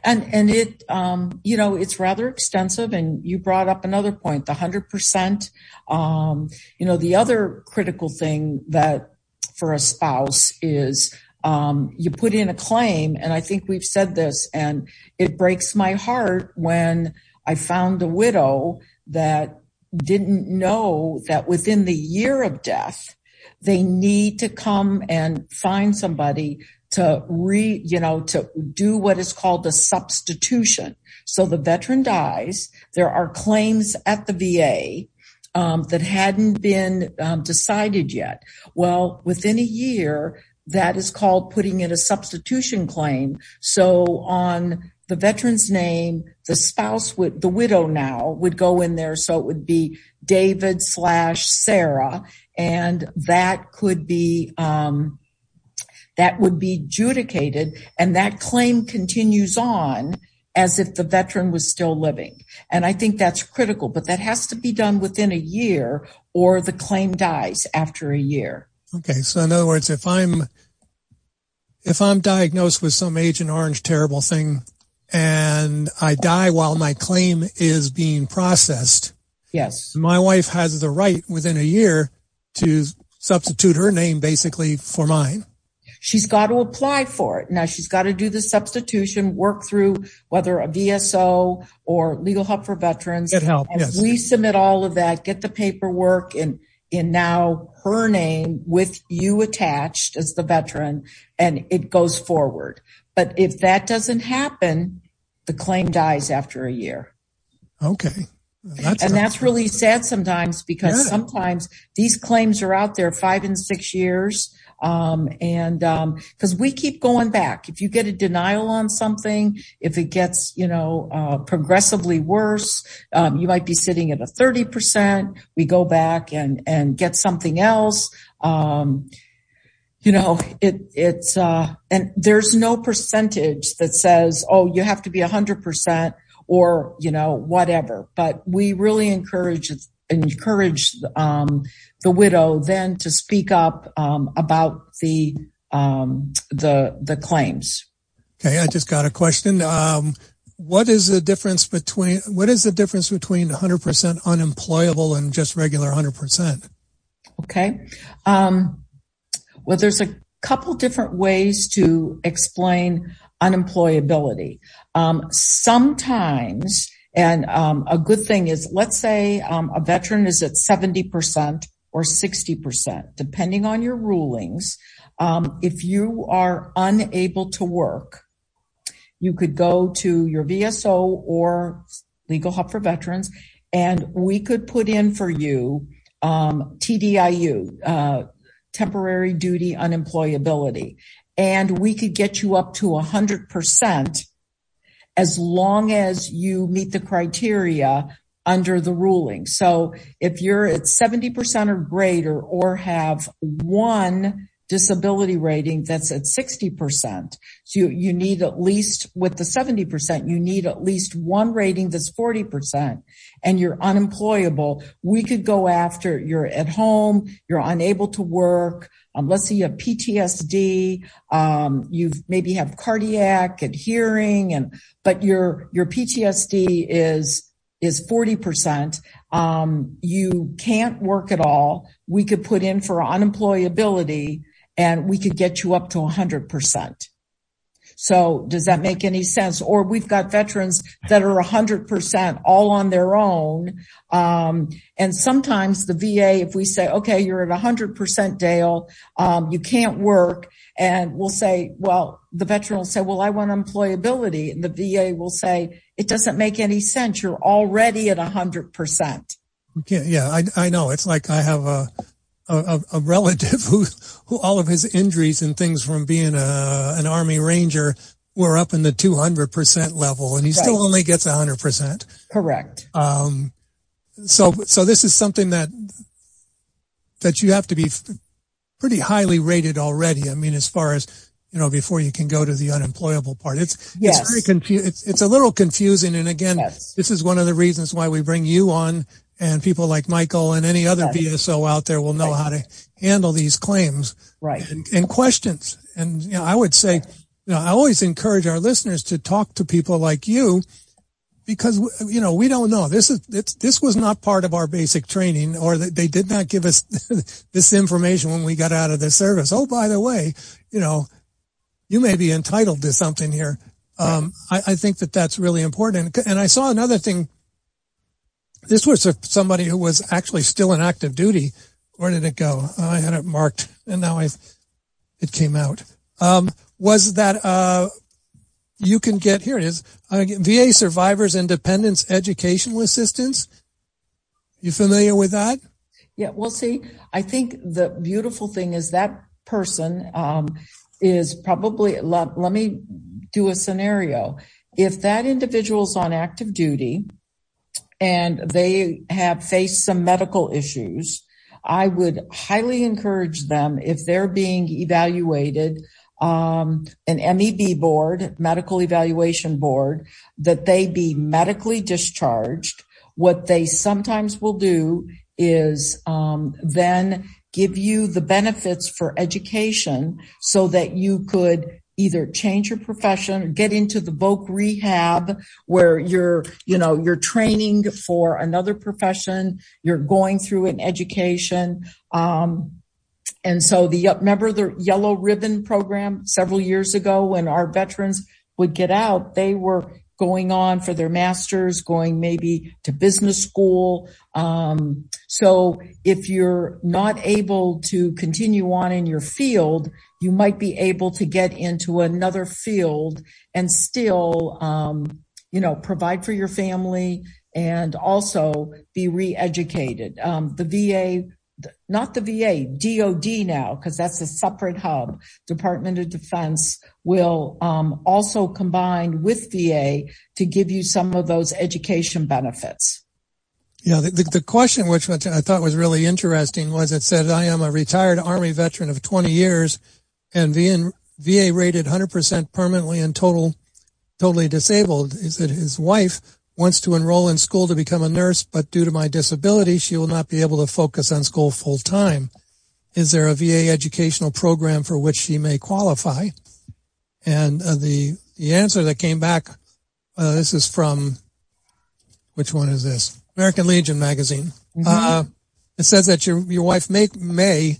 And, and it, um, you know, it's rather extensive. And you brought up another point, the one hundred percent. Um, you know, the other critical thing that for a spouse is, Um, you put in a claim, and I think we've said this, and it breaks my heart when I found a widow that didn't know that within the year of death, they need to come and find somebody to re, you know, to do what is called a substitution. So the veteran dies. There are claims at the V A um, that hadn't been um, decided yet. Well, within a year, that is called putting in a substitution claim. So on the veteran's name, the spouse, would, the widow now, would go in there. So it would be David slash Sarah. And that could be, um, that would be adjudicated. And that claim continues on as if the veteran was still living. And I think that's critical, but that has to be done within a year or the claim dies after a year. Okay, so in other words, if I'm if I'm diagnosed with some Agent Orange terrible thing, and I die while my claim is being processed, yes, my wife has the right within a year to substitute her name basically for mine. She's got to apply for it. Now she's got to do the substitution, work through whether a V S O or Legal Help for Veterans. Get help. Yes. We submit all of that, get the paperwork, and. In now her name with you attached as the veteran, and it goes forward. But if that doesn't happen, the claim dies after a year. Okay. Well, that's and that's really sad sometimes, because yeah. sometimes these claims are out there five and six years. Um, and, um, cause we keep going back. If you get a denial on something, if it gets, you know, uh, progressively worse, um, you might be sitting at a thirty percent. We go back and, and get something else. Um, you know, it, it's, uh, and there's no percentage that says, oh, you have to be a hundred percent or, you know, whatever, but we really encourage encourage um, the widow then to speak up um, about the um, the the claims. Okay, I just got a question. Um, what is the difference between what is the difference between one hundred percent unemployable and just regular one hundred percent? Okay, um, well, there's a couple different ways to explain unemployability. Um, sometimes, and um, a good thing is, let's say um, a veteran is at seventy percent or sixty percent, depending on your rulings. Um, if you are unable to work, you could go to your V S O or Legal Help for Veterans, and we could put in for you um, T D I U, uh, temporary duty unemployability, and we could get you up to one hundred percent as long as you meet the criteria under the ruling. So if you're at seventy percent or greater or have one disability rating that's at sixty percent, so you, you need at least, with the seventy percent, you need at least one rating that's forty percent, and you're unemployable, we could go after, you're at home, you're unable to work, um, let's say you have P T S D, um, you've maybe have cardiac and hearing, and but your your P T S D is is forty percent, um, you can't work at all, we could put in for unemployability, and we could get you up to one hundred percent. So does that make any sense? Or we've got veterans that are one hundred percent all on their own. Um, and sometimes the V A, if we say, okay, you're at one hundred percent, Dale, um, you can't work. And we'll say, well, the veteran will say, well, I want employability. And the V A will say, it doesn't make any sense. You're already at one hundred percent. Yeah, yeah, I, I know. It's like I have a... A, a relative who, who all of his injuries and things from being a, an Army Ranger were up in the two hundred percent level, and he right. still only gets one hundred percent. Correct. Um, so, so this is something that, that you have to be pretty highly rated already. I mean, as far as, you know, before you can go to the unemployable part, it's, yes. it's very confusing. It's, it's a little confusing. And again, yes. this is one of the reasons why we bring you on. And people like Michael and any other V S O out there will know right. how to handle these claims right. and, and questions. And you know, I would say, you know, I always encourage our listeners to talk to people like you, because you know we don't know. This is it's, this was not part of our basic training, or they did not give us this information when we got out of the service. Oh, by the way, you know, you may be entitled to something here. Um, I, I think that that's really important. And, and I saw another thing. This was somebody who was actually still in active duty. Where did it go? I had it marked, and now I, it came out. Um, was that uh, you can get, here it is, uh, V A Survivors and Dependents Educational Assistance. You familiar with that? Yeah, well, see, I think the beautiful thing is that person um, is probably, let, let me do a scenario. If that individual's on active duty, and they have faced some medical issues, I would highly encourage them, if they're being evaluated, um, an M E B board, medical evaluation board, that they be medically discharged. What they sometimes will do is um, then give you the benefits for education so that you could either change your profession or get into the voc rehab where you're, you know, you're training for another profession, you're going through an education. Um, and so the, remember the yellow ribbon program several years ago when our veterans would get out, they were going on for their master's, going maybe to business school. Um, so if you're not able to continue on in your field, you might be able to get into another field and still, um, you know, provide for your family and also be re-educated. Um, the V A, not the V A, D O D now, because that's a separate hub, Department of Defense, will um, also combine with V A to give you some of those education benefits. Yeah, the, the, the question, which I thought was really interesting, was it said, I am a retired Army veteran of twenty years and V A rated one hundred percent permanently and total, totally disabled. Is it his wife wants to enroll in school to become a nurse, but due to my disability, she will not be able to focus on school full time. Is there a V A educational program for which she may qualify? And uh, the the answer that came back, uh, this is from, which one is this? American Legion magazine. Mm-hmm. Uh, it says that your your wife may, may,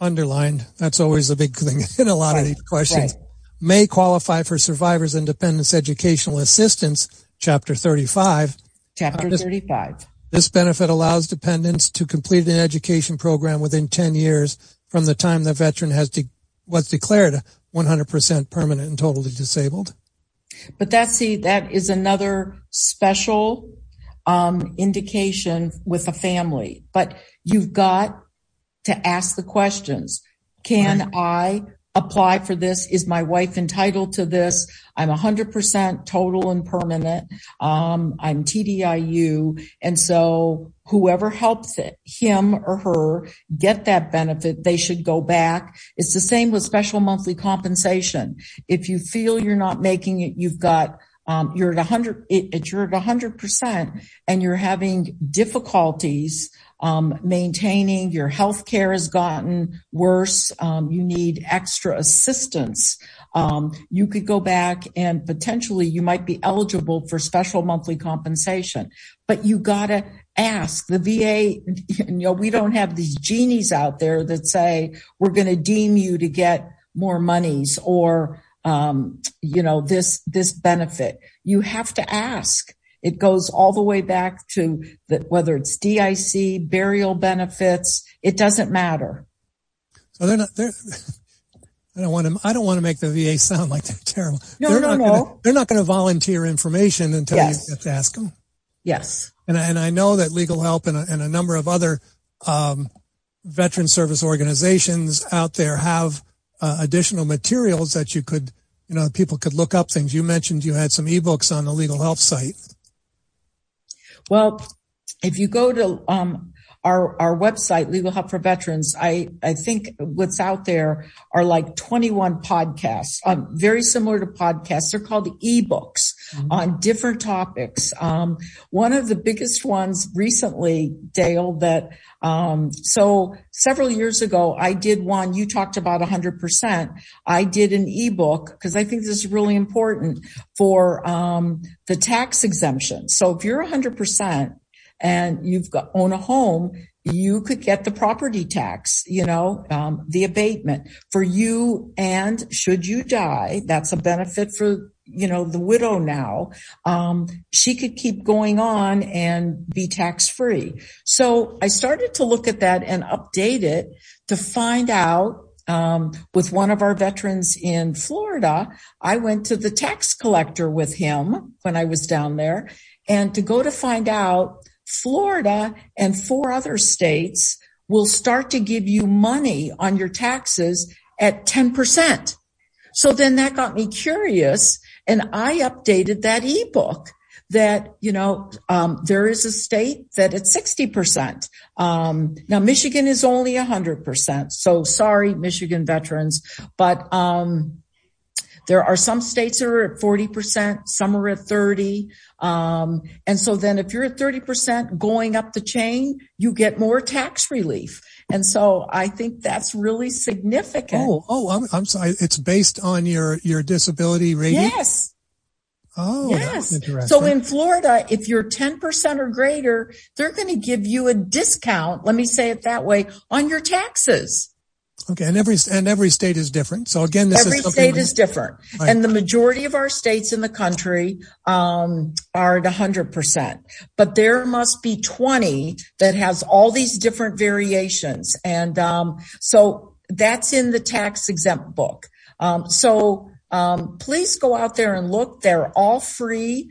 underlined, that's always the big thing in a lot right. of these questions, right. may qualify for Survivors and Dependents Educational Assistance, Chapter thirty-five. Chapter uh, this, thirty-five. This benefit allows dependents to complete an education program within ten years from the time the veteran has de- was declared one hundred percent permanent and totally disabled. But that, see, that is another special um, indication with a family. But you've got to ask the questions. Can right. I apply for this? Is my wife entitled to this? I'm one hundred percent total and permanent. Um, I'm T D I U. And so whoever helped it, him or her get that benefit, they should go back. It's the same with special monthly compensation. If you feel you're not making it, you've got um, you're at one hundred, it, it, you're at one hundred percent and you're having difficulties Um, maintaining your health care has gotten worse. Um, you need extra assistance. Um, you could go back and potentially you might be eligible for special monthly compensation, but you gotta ask the V A. You know, we don't have these genies out there that say we're going to deem you to get more monies or, um, you know, this, this benefit. You have to ask. It goes all the way back to the, whether it's D I C, burial benefits. It doesn't matter. So they're not. They're, I don't want to. I don't want to make the V A sound like they're terrible. No, they're no, not no. Gonna, they're not going to volunteer information until yes. you have to ask them. Yes. And I, and I know that Legal Help and a, and a number of other um, veteran service organizations out there have uh, additional materials that you could, you know, people could look up things. You mentioned you had some ebooks on the Legal Help site. Well, if you go to um our our website, Legal Help for Veterans, I I think what's out there are like twenty-one podcasts, um, very similar to podcasts. They're called ebooks mm-hmm. on different topics. Um, one of the biggest ones recently, Dale, that um so several years ago I did one. You talked about one hundred percent. I did an ebook because I think this is really important for um the tax exemption. So if you're one hundred percent and you've got own a home, you could get the property tax, you know, um, the abatement for you. And should you die, that's a benefit for, you know, the widow now. Um, she could keep going on and be tax free. So I started to look at that and update it to find out, um, with one of our veterans in Florida, I went to the tax collector with him when I was down there and to go to find out Florida and four other states will start to give you money on your taxes at ten percent. So then that got me curious and I updated that ebook that, you know, um, there is a state that it's sixty percent. Um, now Michigan is only a hundred percent. So sorry, Michigan veterans, but, um, there are some states that are at forty percent, some are at thirty. Um, and so then if you're at thirty percent going up the chain, you get more tax relief. And so I think that's really significant. Oh, oh, I'm, I'm sorry. It's based on your, your disability rating? Yes. Oh, yes. That's interesting. So in Florida, if you're ten percent or greater, they're going to give you a discount. Let me say it that way on your taxes. Okay, and every and every state is different. So again, this every is something state we, is different, right. And the majority of our states in the country um are at a hundred percent. But there must be twenty that has all these different variations, and um so that's in the tax exempt book. Um So um please go out there and look. They're all free.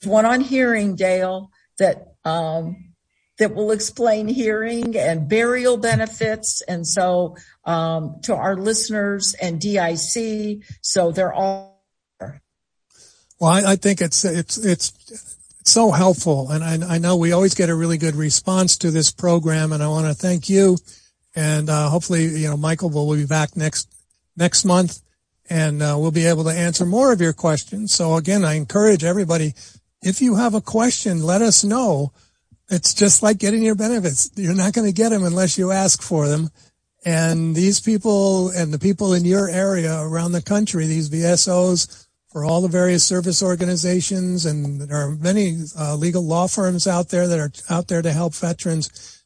There's one on hearing, Dale, that. um that will explain hearing and burial benefits. And so, um, to our listeners and D I C. So they're all. Well, I, I think it's, it's, it's so helpful. And I, I know we always get a really good response to this program. And I want to thank you. And, uh, hopefully, you know, Michael will be back next, next month and, uh, we'll be able to answer more of your questions. So again, I encourage everybody If you have a question, let us know. It's just like getting your benefits. You're not going to get them unless you ask for them. And these people and the people in your area around the country, these V S Os for all the various service organizations, and there are many uh, legal law firms out there that are out there to help veterans,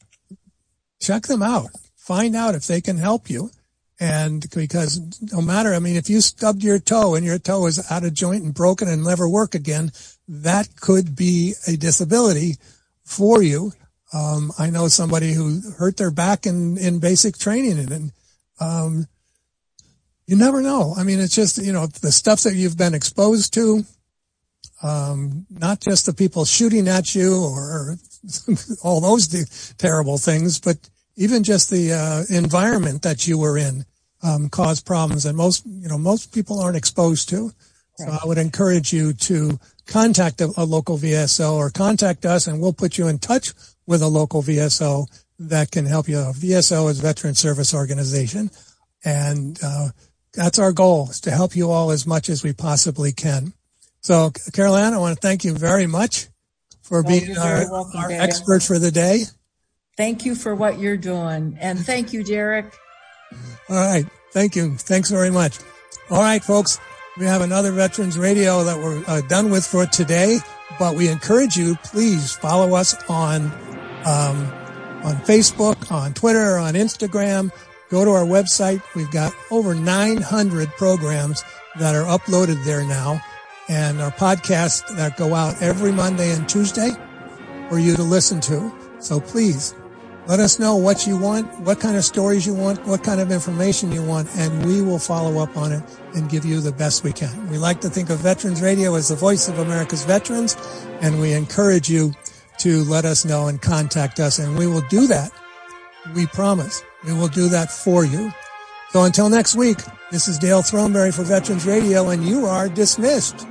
check them out. Find out if they can help you. And because no matter, I mean, if you stubbed your toe and your toe is out of joint and broken and never work again, that could be a disability for you. Um, I know somebody who hurt their back in, in basic training, and, and um, you never know. I mean, it's just, you know, the stuff that you've been exposed to, um, not just the people shooting at you or all those de- terrible things, but even just the uh, environment that you were in um, caused problems that most, you know, most people aren't exposed to. So I would encourage you to contact a, a local V S O or contact us, and we'll put you in touch with a local V S O that can help you. V S O is Veteran Service Organization, and uh, that's our goal, is to help you all as much as we possibly can. So, Carol Ann, I want to thank you very much for well, being our, welcome, our expert for the day. Thank you for what you're doing, and thank you, Derek. All right. Thank you. Thanks very much. All right, folks. We have another Veterans Radio that we're uh, done with for today, but we encourage you, please follow us on um, on Facebook, on Twitter, on Instagram. Go to our website. We've got over nine hundred programs that are uploaded there now, and our podcasts that go out every Monday and Tuesday for you to listen to. So please let us know what you want, what kind of stories you want, what kind of information you want, and we will follow up on it and give you the best we can. We like to think of Veterans Radio as the voice of America's veterans, and we encourage you to let us know and contact us, and we will do that. We promise. We will do that for you. So until next week, this is Dale Throneberry for Veterans Radio, and you are dismissed.